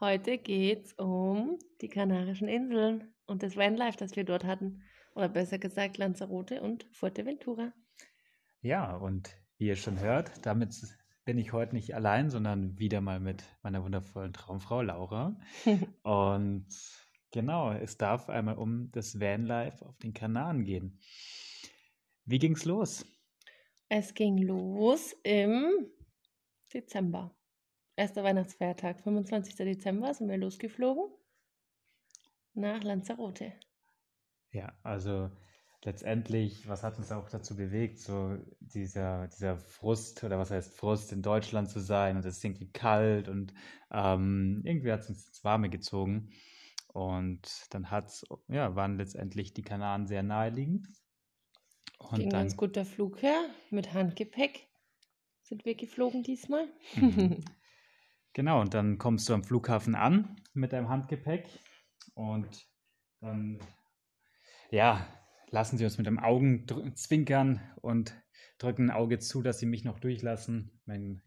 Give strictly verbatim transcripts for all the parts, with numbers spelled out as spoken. Heute geht es um die Kanarischen Inseln und das Vanlife, das wir dort hatten. Oder besser gesagt Lanzarote und Fuerteventura. Ja, und wie ihr schon hört, damit bin ich heute nicht allein, sondern wieder mal mit meiner wundervollen Traumfrau Laura. Und genau, es darf einmal um das Vanlife auf den Kanaren gehen. Wie ging's los? Es ging los im Dezember. Erster Weihnachtsfeiertag, fünfundzwanzigster Dezember, sind wir losgeflogen nach Lanzarote. Ja, also letztendlich, was hat uns auch dazu bewegt, so dieser, dieser Frust, oder was heißt Frust, in Deutschland zu sein, und es ist irgendwie kalt und ähm, irgendwie hat es uns ins Warme gezogen. Und dann hat's, ja, waren letztendlich die Kanaren sehr naheliegend. Und ging dann ganz gut der Flug her, mit Handgepäck sind wir geflogen diesmal. Mhm. Genau, und dann kommst du am Flughafen an mit deinem Handgepäck und dann, ja, lassen sie uns mit dem Augen dr- zwinkern und drücken ein Auge zu, dass sie mich noch durchlassen. Mein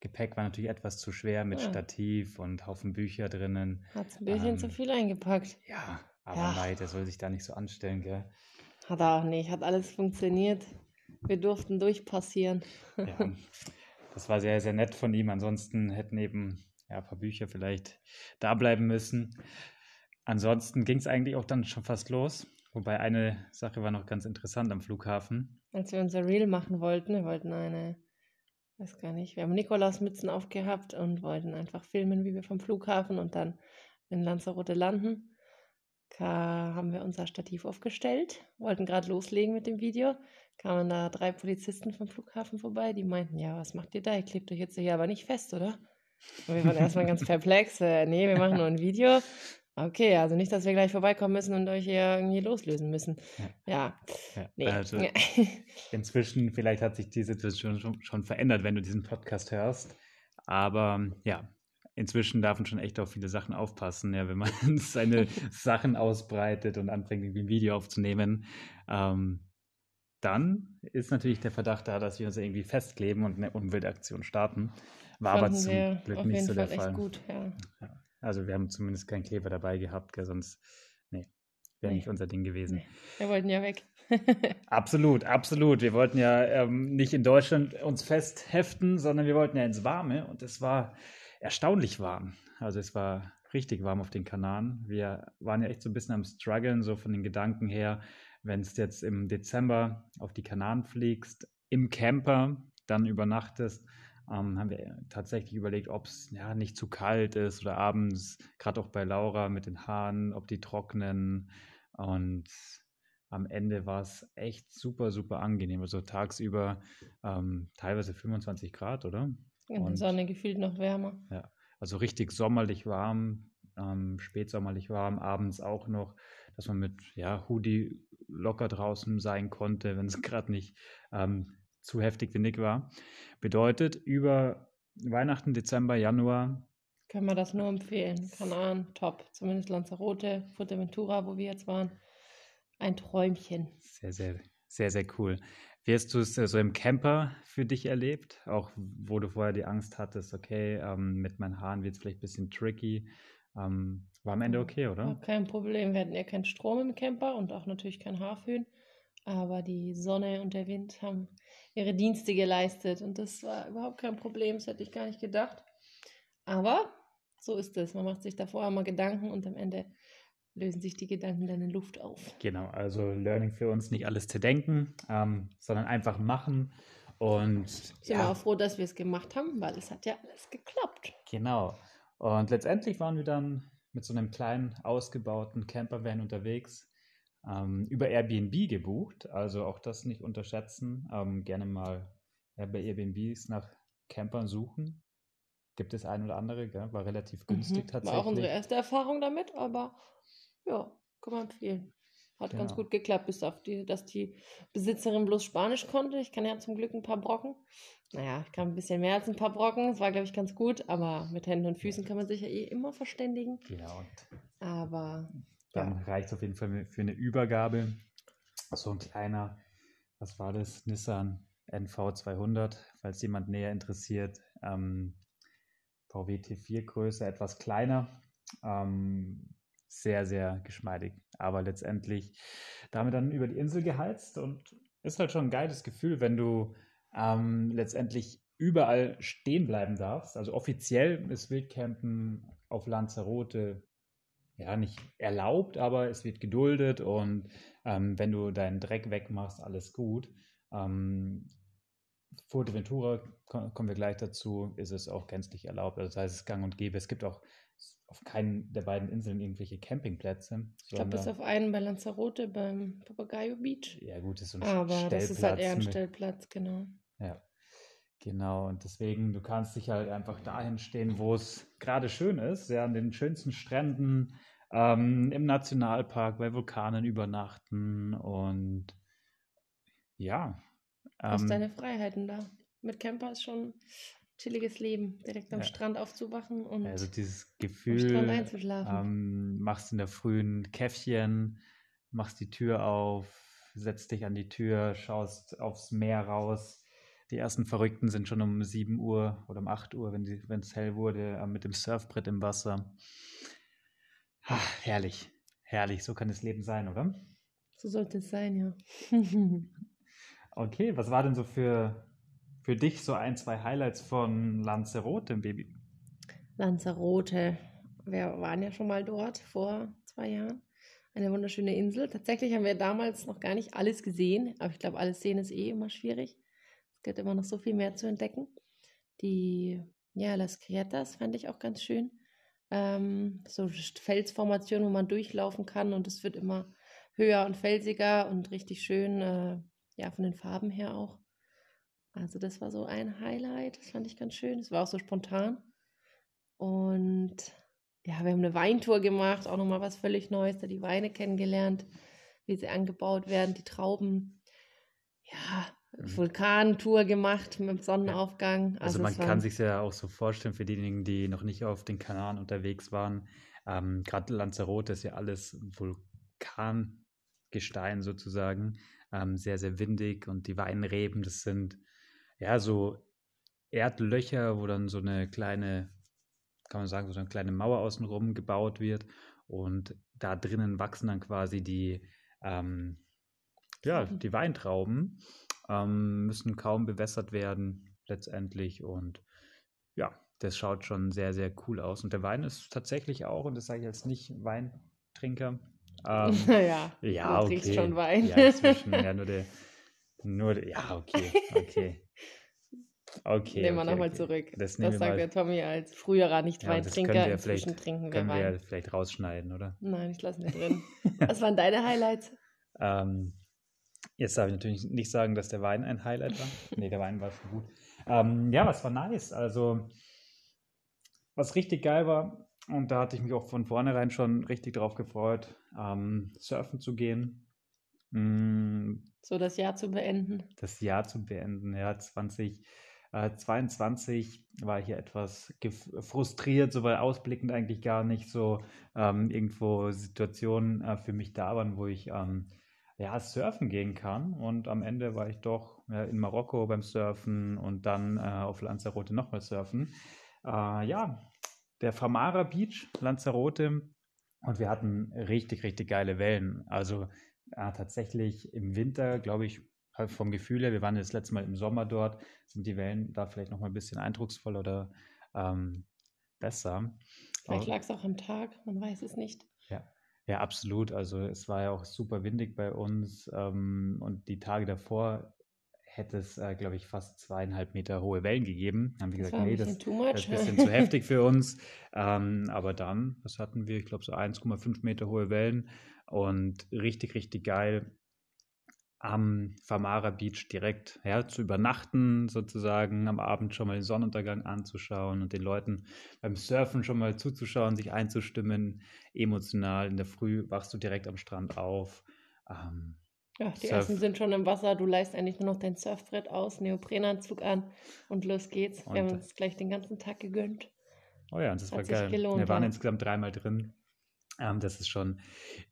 Gepäck war natürlich etwas zu schwer mit ja. Stativ und Haufen Bücher drinnen. Hat's ein bisschen ähm, zu viel eingepackt. Ja, aber ja. Nein, der soll sich da nicht so anstellen, gell? Hat er auch nicht, hat alles funktioniert. Wir durften durchpassieren. Ja. Das war sehr, sehr nett von ihm. Ansonsten hätten eben ja, ein paar Bücher vielleicht da bleiben müssen. Ansonsten ging es eigentlich auch dann schon fast los. Wobei eine Sache war noch ganz interessant am Flughafen. Als wir unser Reel machen wollten, wir wollten eine, weiß gar nicht, wir haben Nikolausmützen aufgehabt und wollten einfach filmen, wie wir vom Flughafen und dann in Lanzarote landen. Da haben wir unser Stativ aufgestellt, wollten gerade loslegen mit dem Video. Kamen da drei Polizisten vom Flughafen vorbei, die meinten, ja, was macht ihr da? Ihr klebt euch jetzt hier aber nicht fest, oder? Und wir waren erstmal ganz perplex. Äh, nee, wir machen nur ein Video. Okay, also nicht, dass wir gleich vorbeikommen müssen und euch hier irgendwie loslösen müssen. Ja, ja. Nee. Also, inzwischen, vielleicht hat sich die Situation schon, schon verändert, wenn du diesen Podcast hörst. Aber ja, inzwischen darf man schon echt auf viele Sachen aufpassen, ja, wenn man seine Sachen ausbreitet und anfängt, irgendwie ein Video aufzunehmen. Ähm, Dann ist natürlich der Verdacht da, dass wir uns irgendwie festkleben und eine Umweltaktion starten. War aber zum Glück nicht so der Fall. Echt gut, ja. Ja. Also wir haben zumindest keinen Kleber dabei gehabt, gell, sonst nee, wäre nee. nicht unser Ding gewesen. Nee. Wir wollten ja weg. Absolut, absolut. Wir wollten ja ähm, nicht in Deutschland uns festheften, sondern wir wollten ja ins Warme. Und es war erstaunlich warm. Also es war richtig warm auf den Kanaren. Wir waren ja echt so ein bisschen am Struggeln, so von den Gedanken her. Wenn du jetzt im Dezember auf die Kanaren fliegst, im Camper, dann übernachtest, ähm, haben wir tatsächlich überlegt, ob es ja, nicht zu kalt ist oder abends, gerade auch bei Laura mit den Haaren, ob die trocknen. Und am Ende war es echt super, super angenehm. Also tagsüber ähm, teilweise fünfundzwanzig Grad, oder? In und, der Sonne gefühlt noch wärmer. Ja, also richtig sommerlich warm, ähm, spätsommerlich warm, abends auch noch, dass man mit ja, Hoodie locker draußen sein konnte, wenn es gerade nicht ähm, zu heftig windig war. Bedeutet, über Weihnachten, Dezember, Januar können wir das nur empfehlen. Kanaren, top. Zumindest Lanzarote, Fuerteventura, wo wir jetzt waren. Ein Träumchen. Sehr, sehr, sehr, sehr cool. Wie hast du es so im Camper für dich erlebt? Auch wo du vorher die Angst hattest, okay, ähm, mit meinen Haaren wird es vielleicht ein bisschen tricky. Ähm, war am Ende okay, oder? War kein Problem. Wir hatten ja keinen Strom im Camper und auch natürlich kein Haarföhn. Aber die Sonne und der Wind haben ihre Dienste geleistet. Und das war überhaupt kein Problem. Das hätte ich gar nicht gedacht. Aber so ist es. Man macht sich davor immer Gedanken und am Ende lösen sich die Gedanken dann in Luft auf. Genau, also Learning für uns, nicht alles zu denken, ähm, sondern einfach machen. Und ich bin ja. auch froh, dass wir es gemacht haben, weil es hat ja alles geklappt. Genau. Und letztendlich waren wir dann mit so einem kleinen, ausgebauten Campervan unterwegs, ähm, über Airbnb gebucht. Also auch das nicht unterschätzen. Ähm, gerne mal ja, bei Airbnbs nach Campern suchen. Gibt es ein oder andere, gell? War relativ günstig mhm. tatsächlich. War auch unsere erste Erfahrung damit, aber ja, kann man empfehlen. Hat ja. ganz gut geklappt, bis auf die, dass die Besitzerin bloß Spanisch konnte. Ich kann ja zum Glück ein paar Brocken. Naja, ich kann ein bisschen mehr als ein paar Brocken. Das war, glaube ich, ganz gut. Aber mit Händen und Füßen kann man sich ja eh immer verständigen. Genau. Aber dann ja. reicht es auf jeden Fall für eine Übergabe. So ein kleiner, was war das? Nissan N V zweihundert, falls jemand näher interessiert. Ähm, V W T vier Größe, etwas kleiner, ähm, sehr, sehr geschmeidig. Aber letztendlich damit dann über die Insel geheizt, und ist halt schon ein geiles Gefühl, wenn du ähm, letztendlich überall stehen bleiben darfst. Also offiziell ist Wildcampen auf Lanzarote ja nicht erlaubt, aber es wird geduldet, und ähm, wenn du deinen Dreck wegmachst, alles gut. Ähm, Fuerteventura, kommen wir gleich dazu, ist es auch gänzlich erlaubt. Also das heißt, es ist gang und gäbe. Es gibt auch auf keinen der beiden Inseln irgendwelche Campingplätze. Ich glaube, bis auf einen bei Lanzarote, beim Papagayo Beach. Ja gut, das ist so ein aber Stellplatz. Aber das ist halt eher ein mit, Stellplatz, genau. Ja, genau. Und deswegen, du kannst dich halt einfach dahin stehen, wo es gerade schön ist, ja, an den schönsten Stränden, ähm, im Nationalpark, bei Vulkanen übernachten und ja, du hast deine Freiheiten da. Mit Camper ist schon ein chilliges Leben. Direkt am ja. Strand aufzuwachen und also dieses Gefühl, am Strand einzuschlafen. Ähm, machst in der frühen Käffchen, machst die Tür auf, setzt dich an die Tür, schaust aufs Meer raus. Die ersten Verrückten sind schon um sieben Uhr oder um acht Uhr, wenn es hell wurde, mit dem Surfbrett im Wasser. Ach, herrlich, herrlich. So kann das Leben sein, oder? So sollte es sein, ja. Okay, was war denn so für, für dich so ein, zwei Highlights von Lanzarote, Baby? Lanzarote. Wir waren ja schon mal dort vor zwei Jahren. Eine wunderschöne Insel. Tatsächlich haben wir damals noch gar nicht alles gesehen, aber ich glaube, alles sehen ist eh immer schwierig. Es gibt immer noch so viel mehr zu entdecken. Die ja, Las Criatas fand ich auch ganz schön. Ähm, so Felsformationen, wo man durchlaufen kann, und es wird immer höher und felsiger und richtig schön. Äh, Ja, von den Farben her auch. Also das war so ein Highlight. Das fand ich ganz schön. Das war auch so spontan. Und ja, wir haben eine Weintour gemacht. Auch nochmal was völlig Neues. Da die Weine kennengelernt, wie sie angebaut werden, die Trauben. Ja, mhm. Vulkantour gemacht mit dem Sonnenaufgang. Also, also man kann sich ja auch so vorstellen, für diejenigen, die noch nicht auf den Kanaren unterwegs waren. Ähm, gerade Lanzarote ist ja alles Vulkangestein sozusagen. Sehr, sehr windig, und die Weinreben, das sind ja so Erdlöcher, wo dann so eine kleine, kann man sagen, so eine kleine Mauer außenrum gebaut wird, und da drinnen wachsen dann quasi die, ähm, ja, die Weintrauben, ähm, müssen kaum bewässert werden letztendlich, und ja, das schaut schon sehr, sehr cool aus, und der Wein ist tatsächlich auch, und das sage ich jetzt nicht, Weintrinker, Ähm, ja, ja, du trinkst okay. schon Wein. Ja, inzwischen, ja, nur der, nur der, ja, okay, okay. okay nehmen wir okay, nochmal okay. zurück. Das, das sagt der Tommy als früherer Nicht-Weintrinker. Ja, inzwischen trinken wir können Wein. Können wir vielleicht rausschneiden, oder? Nein, ich lasse ihn drin. Was waren deine Highlights? Ähm, jetzt darf ich natürlich nicht sagen, dass der Wein ein Highlight war. Nee, der Wein war schon gut. Ähm, ja, was war nice. Also, was richtig geil war, und da hatte ich mich auch von vornherein schon richtig drauf gefreut, ähm, surfen zu gehen. Mm, so das Jahr zu beenden. Das Jahr zu beenden, ja. zweitausendzweiundzwanzig war ich ja etwas gef- frustriert, so weil ausblickend eigentlich gar nicht so ähm, irgendwo Situationen äh, für mich da waren, wo ich ähm, ja, surfen gehen kann. Und am Ende war ich doch ja, in Marokko beim Surfen und dann äh, auf Lanzarote nochmal surfen. Äh, ja, der Famara Beach, Lanzarote, und wir hatten richtig, richtig geile Wellen. Also ja, tatsächlich im Winter, glaube ich, vom Gefühl her, wir waren das letzte Mal im Sommer dort, sind die Wellen da vielleicht noch mal ein bisschen eindrucksvoller oder ähm, besser. Vielleicht lag es auch am Tag, man weiß es nicht. Ja, ja, absolut. Also es war ja auch super windig bei uns, ähm, und die Tage davor hätte es, äh, glaube ich, fast zweieinhalb Meter hohe Wellen gegeben. Haben wir gesagt, nee, das, das ist ein bisschen zu heftig für uns. Ähm, aber dann, was hatten wir? Ich glaube, so eins Komma fünf Meter hohe Wellen und richtig, richtig geil am Famara Beach direkt ja, zu übernachten sozusagen, am Abend schon mal den Sonnenuntergang anzuschauen und den Leuten beim Surfen schon mal zuzuschauen, sich einzustimmen, emotional. In der Früh wachst du direkt am Strand auf. Ähm, Ja, die Surf. Ersten sind schon im Wasser, du leihst eigentlich nur noch dein Surfbrett aus, Neoprenanzug an und los geht's. Und wir haben uns gleich den ganzen Tag gegönnt. Oh ja, und das hat war geil. Gelohnt, wir waren ja. insgesamt dreimal drin. Ähm, das ist schon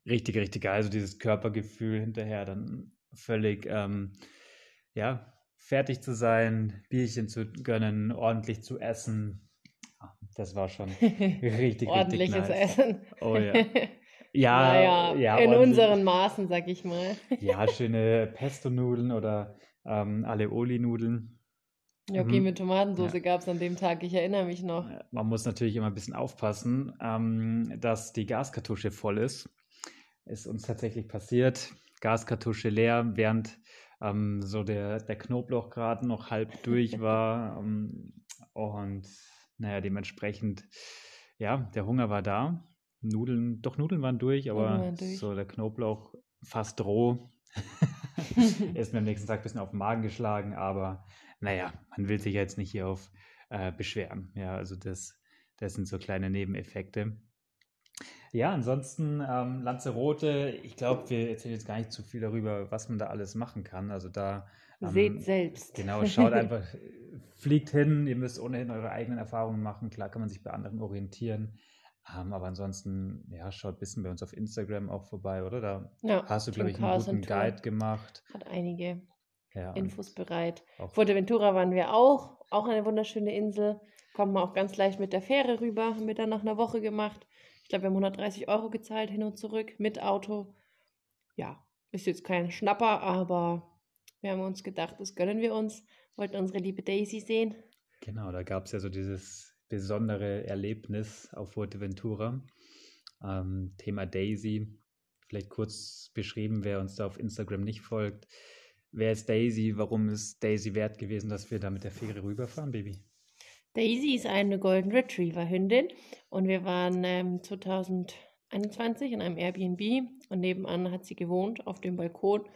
richtig, richtig geil. Also dieses Körpergefühl hinterher, dann völlig ähm, ja, fertig zu sein, Bierchen zu gönnen, ordentlich zu essen. Das war schon richtig, ordentliches richtig nice. Essen. Oh ja. Ja, naja, ja in ordentlich. Unseren Maßen, sag ich mal. Ja, schöne Pesto-Nudeln oder ähm, Alioli-Nudeln. Gnocchi mhm. mit Tomatensoße ja. gab es an dem Tag, ich erinnere mich noch. Man muss natürlich immer ein bisschen aufpassen, ähm, dass die Gaskartusche voll ist. Ist uns tatsächlich passiert. Gaskartusche leer, während ähm, so der, der Knoblauch gerade noch halb durch war. ähm, und naja, dementsprechend, ja, der Hunger war da. Nudeln, doch Nudeln waren durch, aber Nudeln waren durch. So der Knoblauch fast roh. Ist mir am nächsten Tag ein bisschen auf den Magen geschlagen, aber naja, man will sich jetzt nicht hier auf äh, beschweren. Ja, also das, das sind so kleine Nebeneffekte. Ja, ansonsten ähm, Lanzarote, ich glaube, wir erzählen jetzt gar nicht zu viel darüber, was man da alles machen kann. Also da ähm, seht selbst. Genau, schaut einfach, fliegt hin, ihr müsst ohnehin eure eigenen Erfahrungen machen. Klar kann man sich bei anderen orientieren. Um, aber ansonsten, ja, schaut ein bisschen bei uns auf Instagram auch vorbei, oder? Da ja, hast du, glaube ich, einen guten Guide gemacht. Hat einige ja, Infos bereit. Fuerteventura waren wir auch, auch eine wunderschöne Insel. Kommen wir auch ganz leicht mit der Fähre rüber, haben wir dann nach einer Woche gemacht. Ich glaube, wir haben hundertdreißig Euro gezahlt, hin und zurück, mit Auto. Ja, ist jetzt kein Schnapper, aber wir haben uns gedacht, das gönnen wir uns. Wollten unsere liebe Daisy sehen. Genau, da gab es ja so dieses besondere Erlebnis auf Fuerteventura. Ähm, Thema Daisy. Vielleicht kurz beschrieben, wer uns da auf Instagram nicht folgt. Wer ist Daisy? Warum ist Daisy wert gewesen, dass wir da mit der Fähre rüberfahren, Baby? Daisy ist eine Golden Retriever-Hündin und wir waren ähm, zwanzig einundzwanzig in einem Airbnb und nebenan hat sie gewohnt auf dem Balkon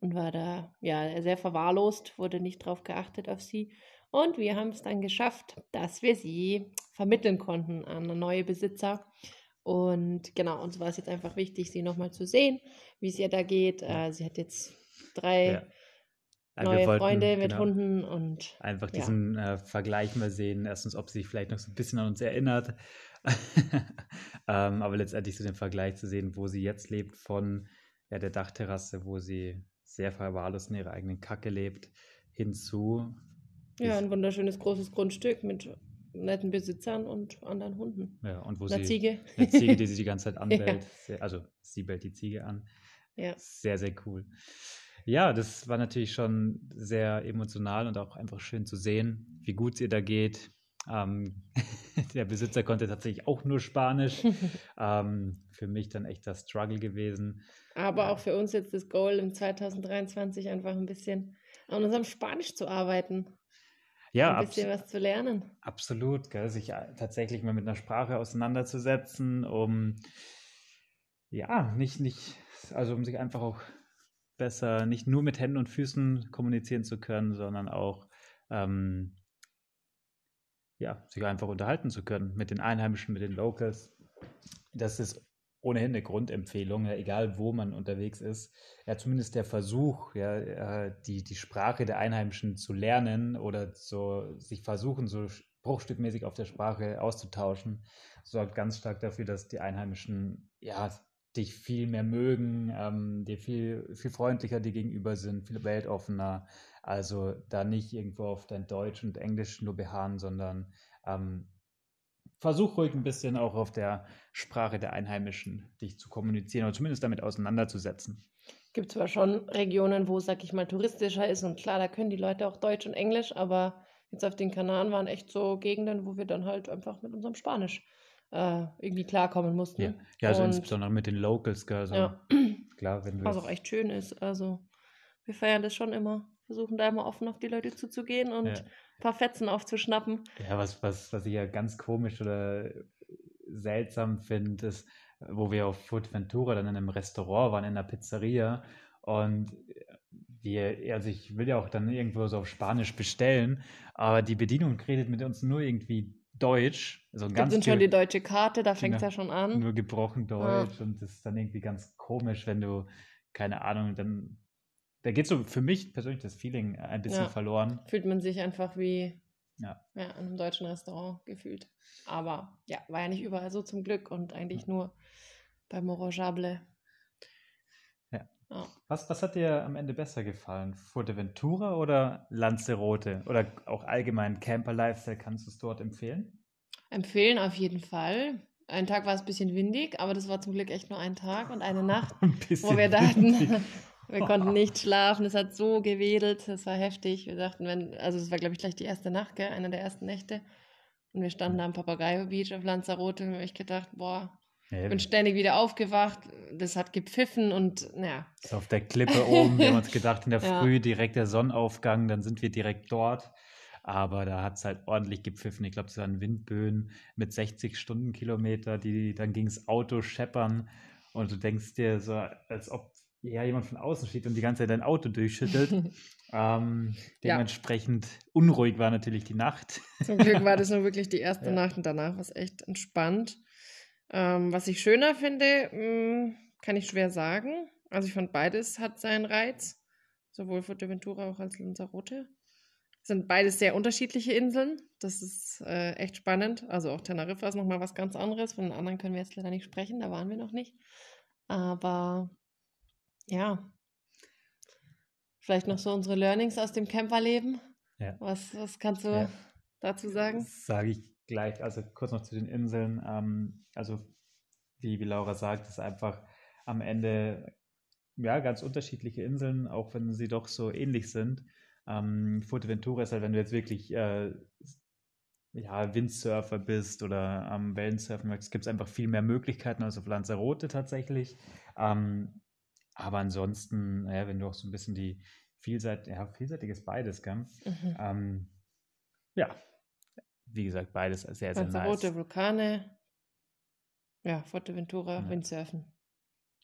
und war da ja sehr verwahrlost, wurde nicht drauf geachtet auf sie. Und wir haben es dann geschafft, dass wir sie vermitteln konnten an neue Besitzer. Und genau, uns war es jetzt einfach wichtig, sie nochmal zu sehen, wie es ihr da geht. Ja. Sie hat jetzt drei ja. also neue wollten, Freunde mit genau, Hunden. Und einfach ja. diesen äh, Vergleich mal sehen. Erstens, ob sie sich vielleicht noch so ein bisschen an uns erinnert. ähm, aber letztendlich so den Vergleich zu sehen, wo sie jetzt lebt von ja, der Dachterrasse, wo sie sehr verwahrlost in ihrer eigenen Kacke lebt, hinzu... Ja, ein wunderschönes, großes Grundstück mit netten Besitzern und anderen Hunden. Ja, und wo eine sie... Ziege. Eine Ziege, die sie die ganze Zeit anbellt. Ja. Also, sie bellt die Ziege an. Ja. Sehr, sehr cool. Ja, das war natürlich schon sehr emotional und auch einfach schön zu sehen, wie gut es ihr da geht. Ähm, der Besitzer konnte tatsächlich auch nur Spanisch. ähm, für mich dann echt das Struggle gewesen. Aber ja. auch für uns jetzt das Goal im zwanzig dreiundzwanzig einfach ein bisschen an unserem Spanisch zu arbeiten. Ja, ein bisschen abs- was zu lernen. Absolut, gell? Sich tatsächlich mal mit einer Sprache auseinanderzusetzen, um ja, nicht, nicht, also um sich einfach auch besser nicht nur mit Händen und Füßen kommunizieren zu können, sondern auch ähm, ja, sich einfach unterhalten zu können mit den Einheimischen, mit den Locals. Das ist ohnehin eine Grundempfehlung, ja, egal wo man unterwegs ist, ja, zumindest der Versuch, ja, die, die Sprache der Einheimischen zu lernen oder so, sich versuchen, so bruchstückmäßig auf der Sprache auszutauschen, sorgt ganz stark dafür, dass die Einheimischen ja, dich viel mehr mögen, ähm, dir viel, viel freundlicher dir gegenüber sind, viel weltoffener, also da nicht irgendwo auf dein Deutsch und Englisch nur beharren, sondern ähm, versuch ruhig ein bisschen auch auf der Sprache der Einheimischen dich zu kommunizieren oder zumindest damit auseinanderzusetzen. Es gibt zwar schon Regionen, wo, sag ich mal, touristischer ist und klar, da können die Leute auch Deutsch und Englisch, aber jetzt auf den Kanaren waren echt so Gegenden, wo wir dann halt einfach mit unserem Spanisch äh, irgendwie klarkommen mussten. Ja, ja also und, insbesondere mit den Locals. Also ja. Klar, wenn wir was auch echt schön ist. Also wir feiern das schon immer, versuchen da immer offen auf die Leute zuzugehen und ja. ein paar Fetzen aufzuschnappen. Ja, was, was, was ich ja ganz komisch oder seltsam finde, ist, wo wir auf Fuerteventura dann in einem Restaurant waren, in einer Pizzeria und wir, also ich will ja auch dann irgendwo so auf Spanisch bestellen, aber die Bedienung redet mit uns nur irgendwie Deutsch. Also das ganz sind ge- schon die deutsche Karte, da fängt es ja schon an. Nur gebrochen Deutsch ja. und das ist dann irgendwie ganz komisch, wenn du, keine Ahnung, dann da geht so für mich persönlich das Feeling ein bisschen ja, verloren. Fühlt man sich einfach wie ja. Ja, in einem deutschen Restaurant gefühlt. Aber ja, war ja nicht überall so zum Glück und eigentlich ja. nur bei Morro Jable. Ja. Oh. Was, was hat dir am Ende besser gefallen? Fuerteventura oder Lanzarote? Oder auch allgemein Camper-Lifestyle, kannst du es dort empfehlen? empfehlen auf jeden Fall. Ein Tag war es ein bisschen windig, aber das war zum Glück echt nur ein Tag und eine Nacht, ein wo wir dachten, wir konnten nicht schlafen. Es hat so gewedelt, es war heftig. Wir dachten, wenn, also es war, glaube ich, gleich die erste Nacht, gell? Eine der ersten Nächte. Und wir standen da am Papagayo Beach auf Lanzarote und habe ich gedacht, boah, ich ja, bin ständig wieder aufgewacht, das hat gepfiffen und naja. So auf der Klippe oben, wir haben uns gedacht, in der Früh ja. direkt der Sonnenaufgang, dann sind wir direkt dort. Aber da hat es halt ordentlich gepfiffen. Ich glaube, das waren Windböen mit sechzig Stundenkilometer, die, dann ging das Auto scheppern und du denkst dir so, als ob ja, jemand von außen steht und die ganze Zeit dein Auto durchschüttelt. ähm, dementsprechend ja. unruhig war natürlich die Nacht. Zum Glück war das nur wirklich die erste ja. Nacht und danach war es echt entspannt. Ähm, was ich schöner finde, mh, kann ich schwer sagen. Also ich fand, beides hat seinen Reiz. Sowohl Fuerteventura auch als Lanzarote. Es sind beides sehr unterschiedliche Inseln. Das ist äh, echt spannend. Also auch Teneriffa ist nochmal was ganz anderes. Von den anderen können wir jetzt leider nicht sprechen, da waren wir noch nicht. Aber ja, vielleicht noch so unsere Learnings aus dem Camperleben. Ja. Was, was kannst du ja. dazu sagen? Das sage ich gleich. Also kurz noch zu den Inseln. Ähm, also wie, wie Laura sagt, ist einfach am Ende ja ganz unterschiedliche Inseln, auch wenn sie doch so ähnlich sind. Ähm, Fuerteventura ist halt, wenn du jetzt wirklich äh, ja, Windsurfer bist oder am ähm, Wellensurfen möchtest, gibt es einfach viel mehr Möglichkeiten als auf Lanzarote tatsächlich. Ähm, Aber ansonsten, ja, wenn du auch so ein bisschen die Vielseit, ja, vielseitiges beides, gell? Mhm. Ähm, ja, wie gesagt, beides sehr, sehr Lanzarote, nice. Lanzarote, Vulkane, ja, Fuerteventura, ja. Windsurfen.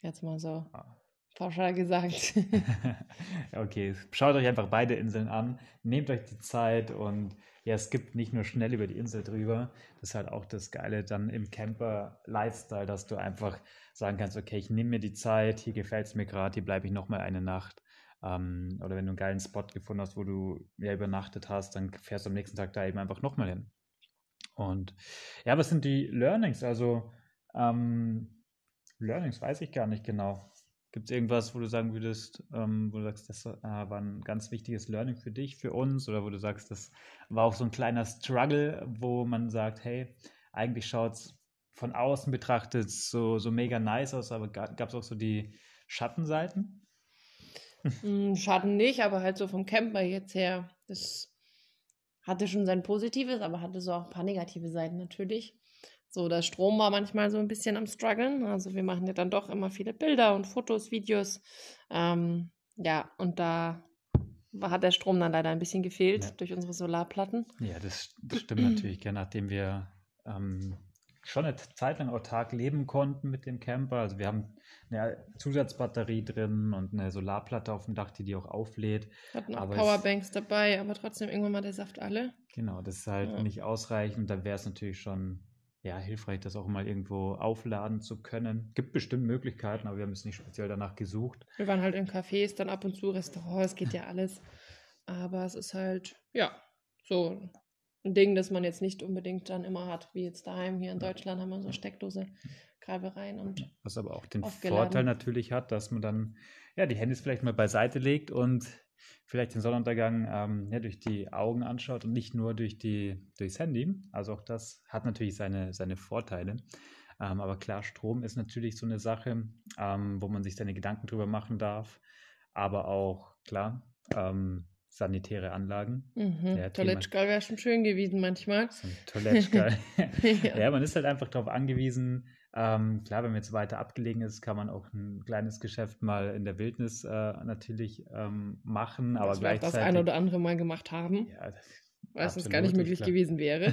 Jetzt mal so ah. pauschal gesagt. Okay, schaut euch einfach beide Inseln an, nehmt euch die Zeit und ja, es gibt nicht nur schnell über die Insel drüber, das ist halt auch das Geile dann im Camper-Lifestyle, dass du einfach sagen kannst, okay, ich nehme mir die Zeit, hier gefällt es mir gerade, hier bleibe ich nochmal eine Nacht. Ähm, oder wenn du einen geilen Spot gefunden hast, wo du ja übernachtet hast, dann fährst du am nächsten Tag da eben einfach nochmal hin. Und ja, was sind die Learnings? Also ähm, Learnings weiß ich gar nicht genau. Gibt es irgendwas, wo du sagen würdest, ähm, wo du sagst, das äh, war ein ganz wichtiges Learning für dich, für uns? Oder wo du sagst, das war auch so ein kleiner Struggle, wo man sagt, hey, eigentlich schaut es von außen betrachtet so, so mega nice aus, aber gab es auch so die Schattenseiten? Schatten nicht, aber halt so vom Camper jetzt her, das hatte schon sein Positives, aber hatte so auch ein paar negative Seiten natürlich. So, der Strom war manchmal so ein bisschen am struggeln. Also wir machen ja dann doch immer viele Bilder und Fotos, Videos. Ähm, ja, und da hat der Strom dann leider ein bisschen gefehlt ja. durch unsere Solarplatten. Ja, das, das stimmt natürlich. Ja, nachdem wir ähm, schon eine Zeit lang autark leben konnten mit dem Camper. Also wir haben eine Zusatzbatterie drin und eine Solarplatte auf dem Dach, die die auch auflädt. Hatten auch aber Powerbanks es, dabei, aber trotzdem irgendwann mal der Saft alle. Genau, das ist halt ja. nicht ausreichend. Da wäre es natürlich schon... ja, hilfreich, das auch mal irgendwo aufladen zu können. Gibt bestimmt Möglichkeiten, aber wir haben es nicht speziell danach gesucht. Wir waren halt in Cafés, dann ab und zu Restaurants, geht ja alles. Aber es ist halt, ja, so ein Ding, das man jetzt nicht unbedingt dann immer hat, wie jetzt daheim hier in Deutschland haben wir so eine Steckdose, Kabel rein und was aber auch den aufgeladen. Vorteil natürlich hat, dass man dann, ja, die Handys vielleicht mal beiseite legt und vielleicht den Sonnenuntergang ähm, ja, durch die Augen anschaut und nicht nur durch die, durchs Handy. Also auch das hat natürlich seine, seine Vorteile. Ähm, aber klar, Strom ist natürlich so eine Sache, ähm, wo man sich seine Gedanken drüber machen darf. Aber auch, klar, ähm, sanitäre Anlagen. Mhm. Ja, Toiletschgal wäre schon schön gewesen manchmal. So ein Toiletschgal. ja. ja, man ist halt einfach darauf angewiesen. Ähm, klar, wenn man jetzt weiter abgelegen ist, kann man auch ein kleines Geschäft mal in der Wildnis äh, natürlich ähm, machen. Was aber wir gleichzeitig das eine oder andere mal gemacht haben, ja, weil es uns gar nicht möglich klar. gewesen wäre.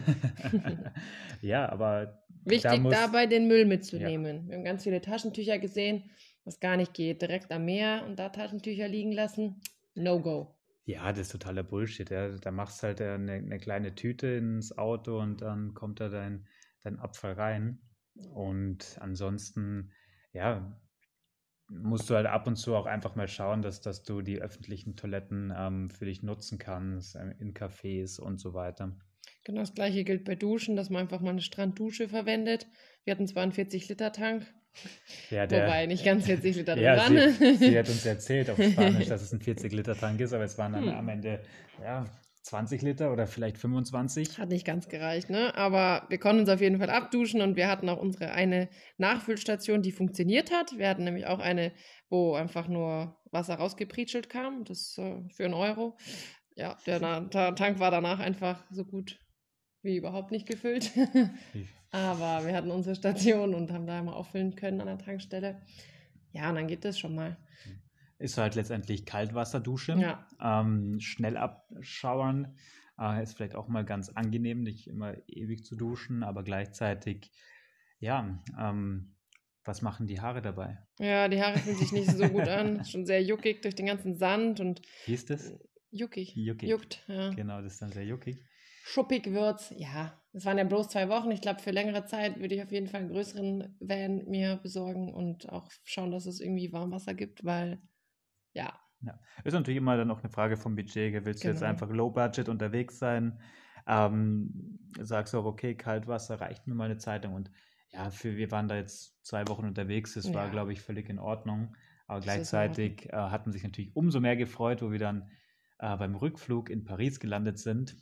ja, aber wichtig da muss... dabei, den Müll mitzunehmen. Ja. Wir haben ganz viele Taschentücher gesehen, was gar nicht geht. Direkt am Meer und da Taschentücher liegen lassen, no go. Ja, das ist totaler Bullshit. Ja. Da machst du halt eine, eine kleine Tüte ins Auto und dann kommt da dein, dein Abfall rein. Und ansonsten, ja, musst du halt ab und zu auch einfach mal schauen, dass, dass du die öffentlichen Toiletten ähm, für dich nutzen kannst, ähm, in Cafés und so weiter. Genau, das Gleiche gilt bei Duschen, dass man einfach mal eine Stranddusche verwendet. Wir hatten zwar einen vierzig Liter Tank, ja, der, wobei nicht ganz vierzig Liter drin ja, waren. Sie, sie hat uns erzählt auf Spanisch, dass es ein vierzig Liter Tank ist, aber es waren dann hm. am Ende, ja... zwanzig Liter oder vielleicht fünfundzwanzig. Hat nicht ganz gereicht, ne? Aber wir konnten uns auf jeden Fall abduschen und wir hatten auch unsere eine Nachfüllstation, die funktioniert hat. Wir hatten nämlich auch eine, wo einfach nur Wasser rausgepritschelt kam, das äh, für einen Euro. Ja, der, der Tank war danach einfach so gut wie überhaupt nicht gefüllt. Aber wir hatten unsere Station und haben da immer auffüllen können an der Tankstelle. Ja, und dann geht das schon mal. Ist halt letztendlich Kaltwasserdusche, ja. ähm, schnell abschauern, äh, ist vielleicht auch mal ganz angenehm, nicht immer ewig zu duschen, aber gleichzeitig, ja, ähm, was machen die Haare dabei? Ja, die Haare fühlen sich nicht so gut an, schon sehr juckig durch den ganzen Sand und... Wie ist das? Juckig. Juckig. Juckt, ja. Genau, das ist dann sehr juckig. Schuppig wird's, ja. Das waren ja bloß zwei Wochen. Ich glaube, für längere Zeit würde ich auf jeden Fall einen größeren Van mir besorgen und auch schauen, dass es irgendwie Warmwasser gibt, weil... Ja. ja. Ist natürlich immer dann auch eine Frage vom Budget. Willst genau. du jetzt einfach Low-Budget unterwegs sein? Ähm, sagst du auch, okay, Kaltwasser reicht mir mal eine Zeitung. Und ja, für, wir waren da jetzt zwei Wochen unterwegs. Das ja. war, glaube ich, völlig in Ordnung. Aber das gleichzeitig äh, hat man sich natürlich umso mehr gefreut, wo wir dann äh, beim Rückflug in Paris gelandet sind.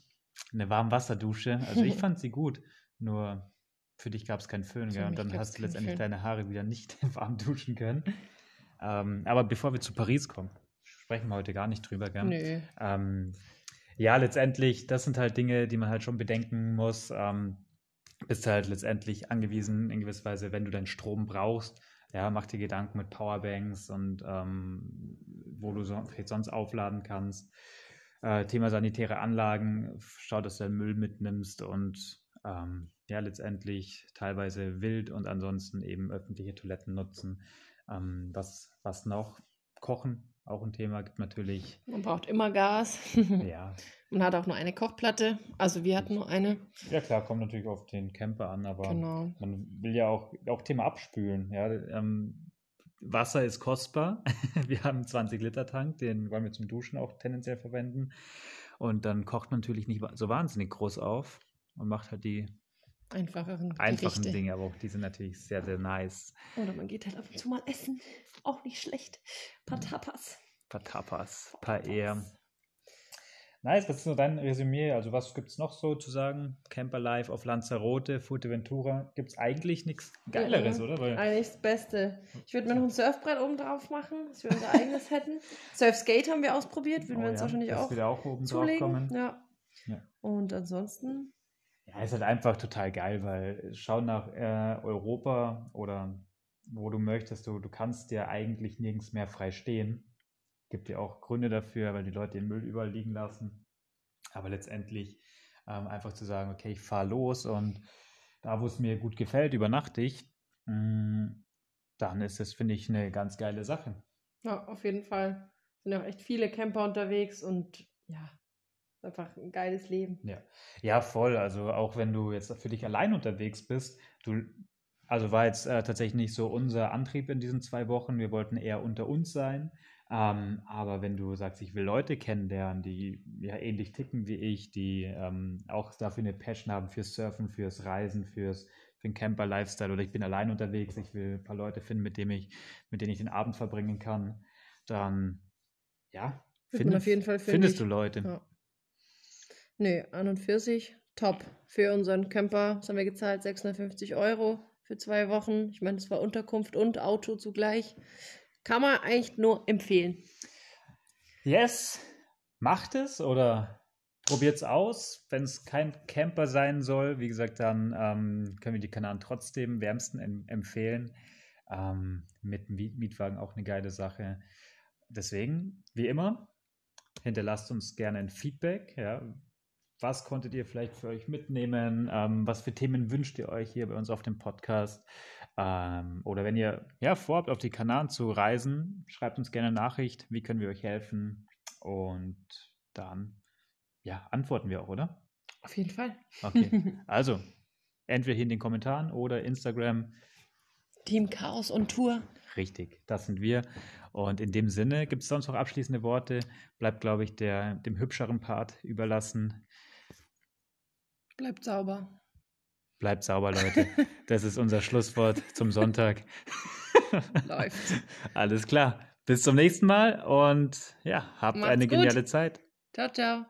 Eine Warmwasserdusche. Also ich fand sie gut, nur für dich gab es keinen Föhn. Gell? Und dann hast du letztendlich Föhn. Deine Haare wieder nicht warm duschen können. Ähm, aber bevor wir zu Paris kommen, sprechen wir heute gar nicht drüber, gell? Nö. Ähm, ja, letztendlich, das sind halt Dinge, die man halt schon bedenken muss. Ähm, bist halt letztendlich angewiesen, in gewisser Weise, wenn du deinen Strom brauchst. Ja, mach dir Gedanken mit Powerbanks und ähm, wo du so, vielleicht sonst aufladen kannst. Äh, Thema sanitäre Anlagen, schau, dass du deinen Müll mitnimmst und ähm, ja, letztendlich teilweise wild und ansonsten eben öffentliche Toiletten nutzen. Ähm, was, was noch? Kochen, auch ein Thema, gibt natürlich... Man braucht immer Gas. Ja. Man hat auch nur eine Kochplatte, also wir hatten nur eine. Ja klar, kommt natürlich auf den Camper an, aber genau. man will ja auch, auch Thema abspülen. Ja, ähm, Wasser ist kostbar. Wir haben einen zwanzig Liter Tank, den wollen wir zum Duschen auch tendenziell verwenden. Und dann kocht man natürlich nicht so wahnsinnig groß auf und macht halt die... Einfacheren Einfachen Gerichte. Dinge, aber auch die sind natürlich sehr, sehr nice. Oder man geht halt ab und zu mal essen. Auch nicht schlecht. Paar Tapas. Paar Tapas. Paar Ehr. Nice, was ist so dein Resümee? Also was gibt es noch so zu sagen? Camperlife auf Lanzarote, Fuerteventura. Gibt es eigentlich nichts Geileres, mhm. oder? Weil eigentlich das Beste. Ich würde mir noch ein Surfbrett oben drauf machen, dass wir unser eigenes hätten. Surfskate haben wir ausprobiert. Würden oh, wir uns ja. wahrscheinlich auch, wieder auch oben zulegen. Drauf kommen. Ja. ja. Und ansonsten... Ja, ist halt einfach total geil, weil schau nach äh, Europa oder wo du möchtest, du, du kannst dir eigentlich nirgends mehr frei stehen. Gibt ja auch Gründe dafür, weil die Leute den Müll überall liegen lassen. Aber letztendlich ähm, einfach zu sagen, okay, ich fahre los und da, wo es mir gut gefällt, übernachte ich, mh, dann ist das, finde ich, eine ganz geile Sache. Ja, auf jeden Fall. Sind auch echt viele Camper unterwegs und ja, einfach ein geiles Leben. Ja. ja, voll. Also auch wenn du jetzt für dich allein unterwegs bist, du, also war jetzt äh, tatsächlich nicht so unser Antrieb in diesen zwei Wochen. Wir wollten eher unter uns sein. Ähm, aber wenn du sagst, ich will Leute kennenlernen, die ja ähnlich ticken wie ich, die ähm, auch dafür eine Passion haben fürs Surfen, fürs Reisen, fürs für den Camper-Lifestyle oder ich bin allein unterwegs, ich will ein paar Leute finden, mit denen ich, mit denen ich den Abend verbringen kann, dann ja, find, auf jeden Fall find findest ich. du Leute. Ja. Nö, nee, an und für sich top. Für unseren Camper, das haben wir gezahlt, sechshundertfünfzig Euro für zwei Wochen. Ich meine, das war Unterkunft und Auto zugleich. Kann man eigentlich nur empfehlen. Yes, macht es oder probiert es aus. Wenn es kein Camper sein soll, wie gesagt, dann ähm, können wir die Kanaren trotzdem wärmsten em- empfehlen. Ähm, mit dem Mietwagen auch eine geile Sache. Deswegen, wie immer, hinterlasst uns gerne ein Feedback, ja. Was konntet ihr vielleicht für euch mitnehmen? Ähm, was für Themen wünscht ihr euch hier bei uns auf dem Podcast? Ähm, oder wenn ihr ja, vorhabt, auf die Kanaren zu reisen, schreibt uns gerne eine Nachricht. Wie können wir euch helfen? Und dann ja, antworten wir auch, oder? Auf jeden Fall. Okay. Also, entweder hier in den Kommentaren oder Instagram. Team Chaos on Tour. Richtig, das sind wir. Und in dem Sinne gibt es sonst noch abschließende Worte. Bleibt, glaube ich, der, dem hübscheren Part überlassen. Bleibt sauber. Bleibt sauber, Leute. Das ist unser Schlusswort zum Sonntag. Läuft. Alles klar. Bis zum nächsten Mal und ja, habt Macht's eine geniale gut. Zeit. Ciao, ciao.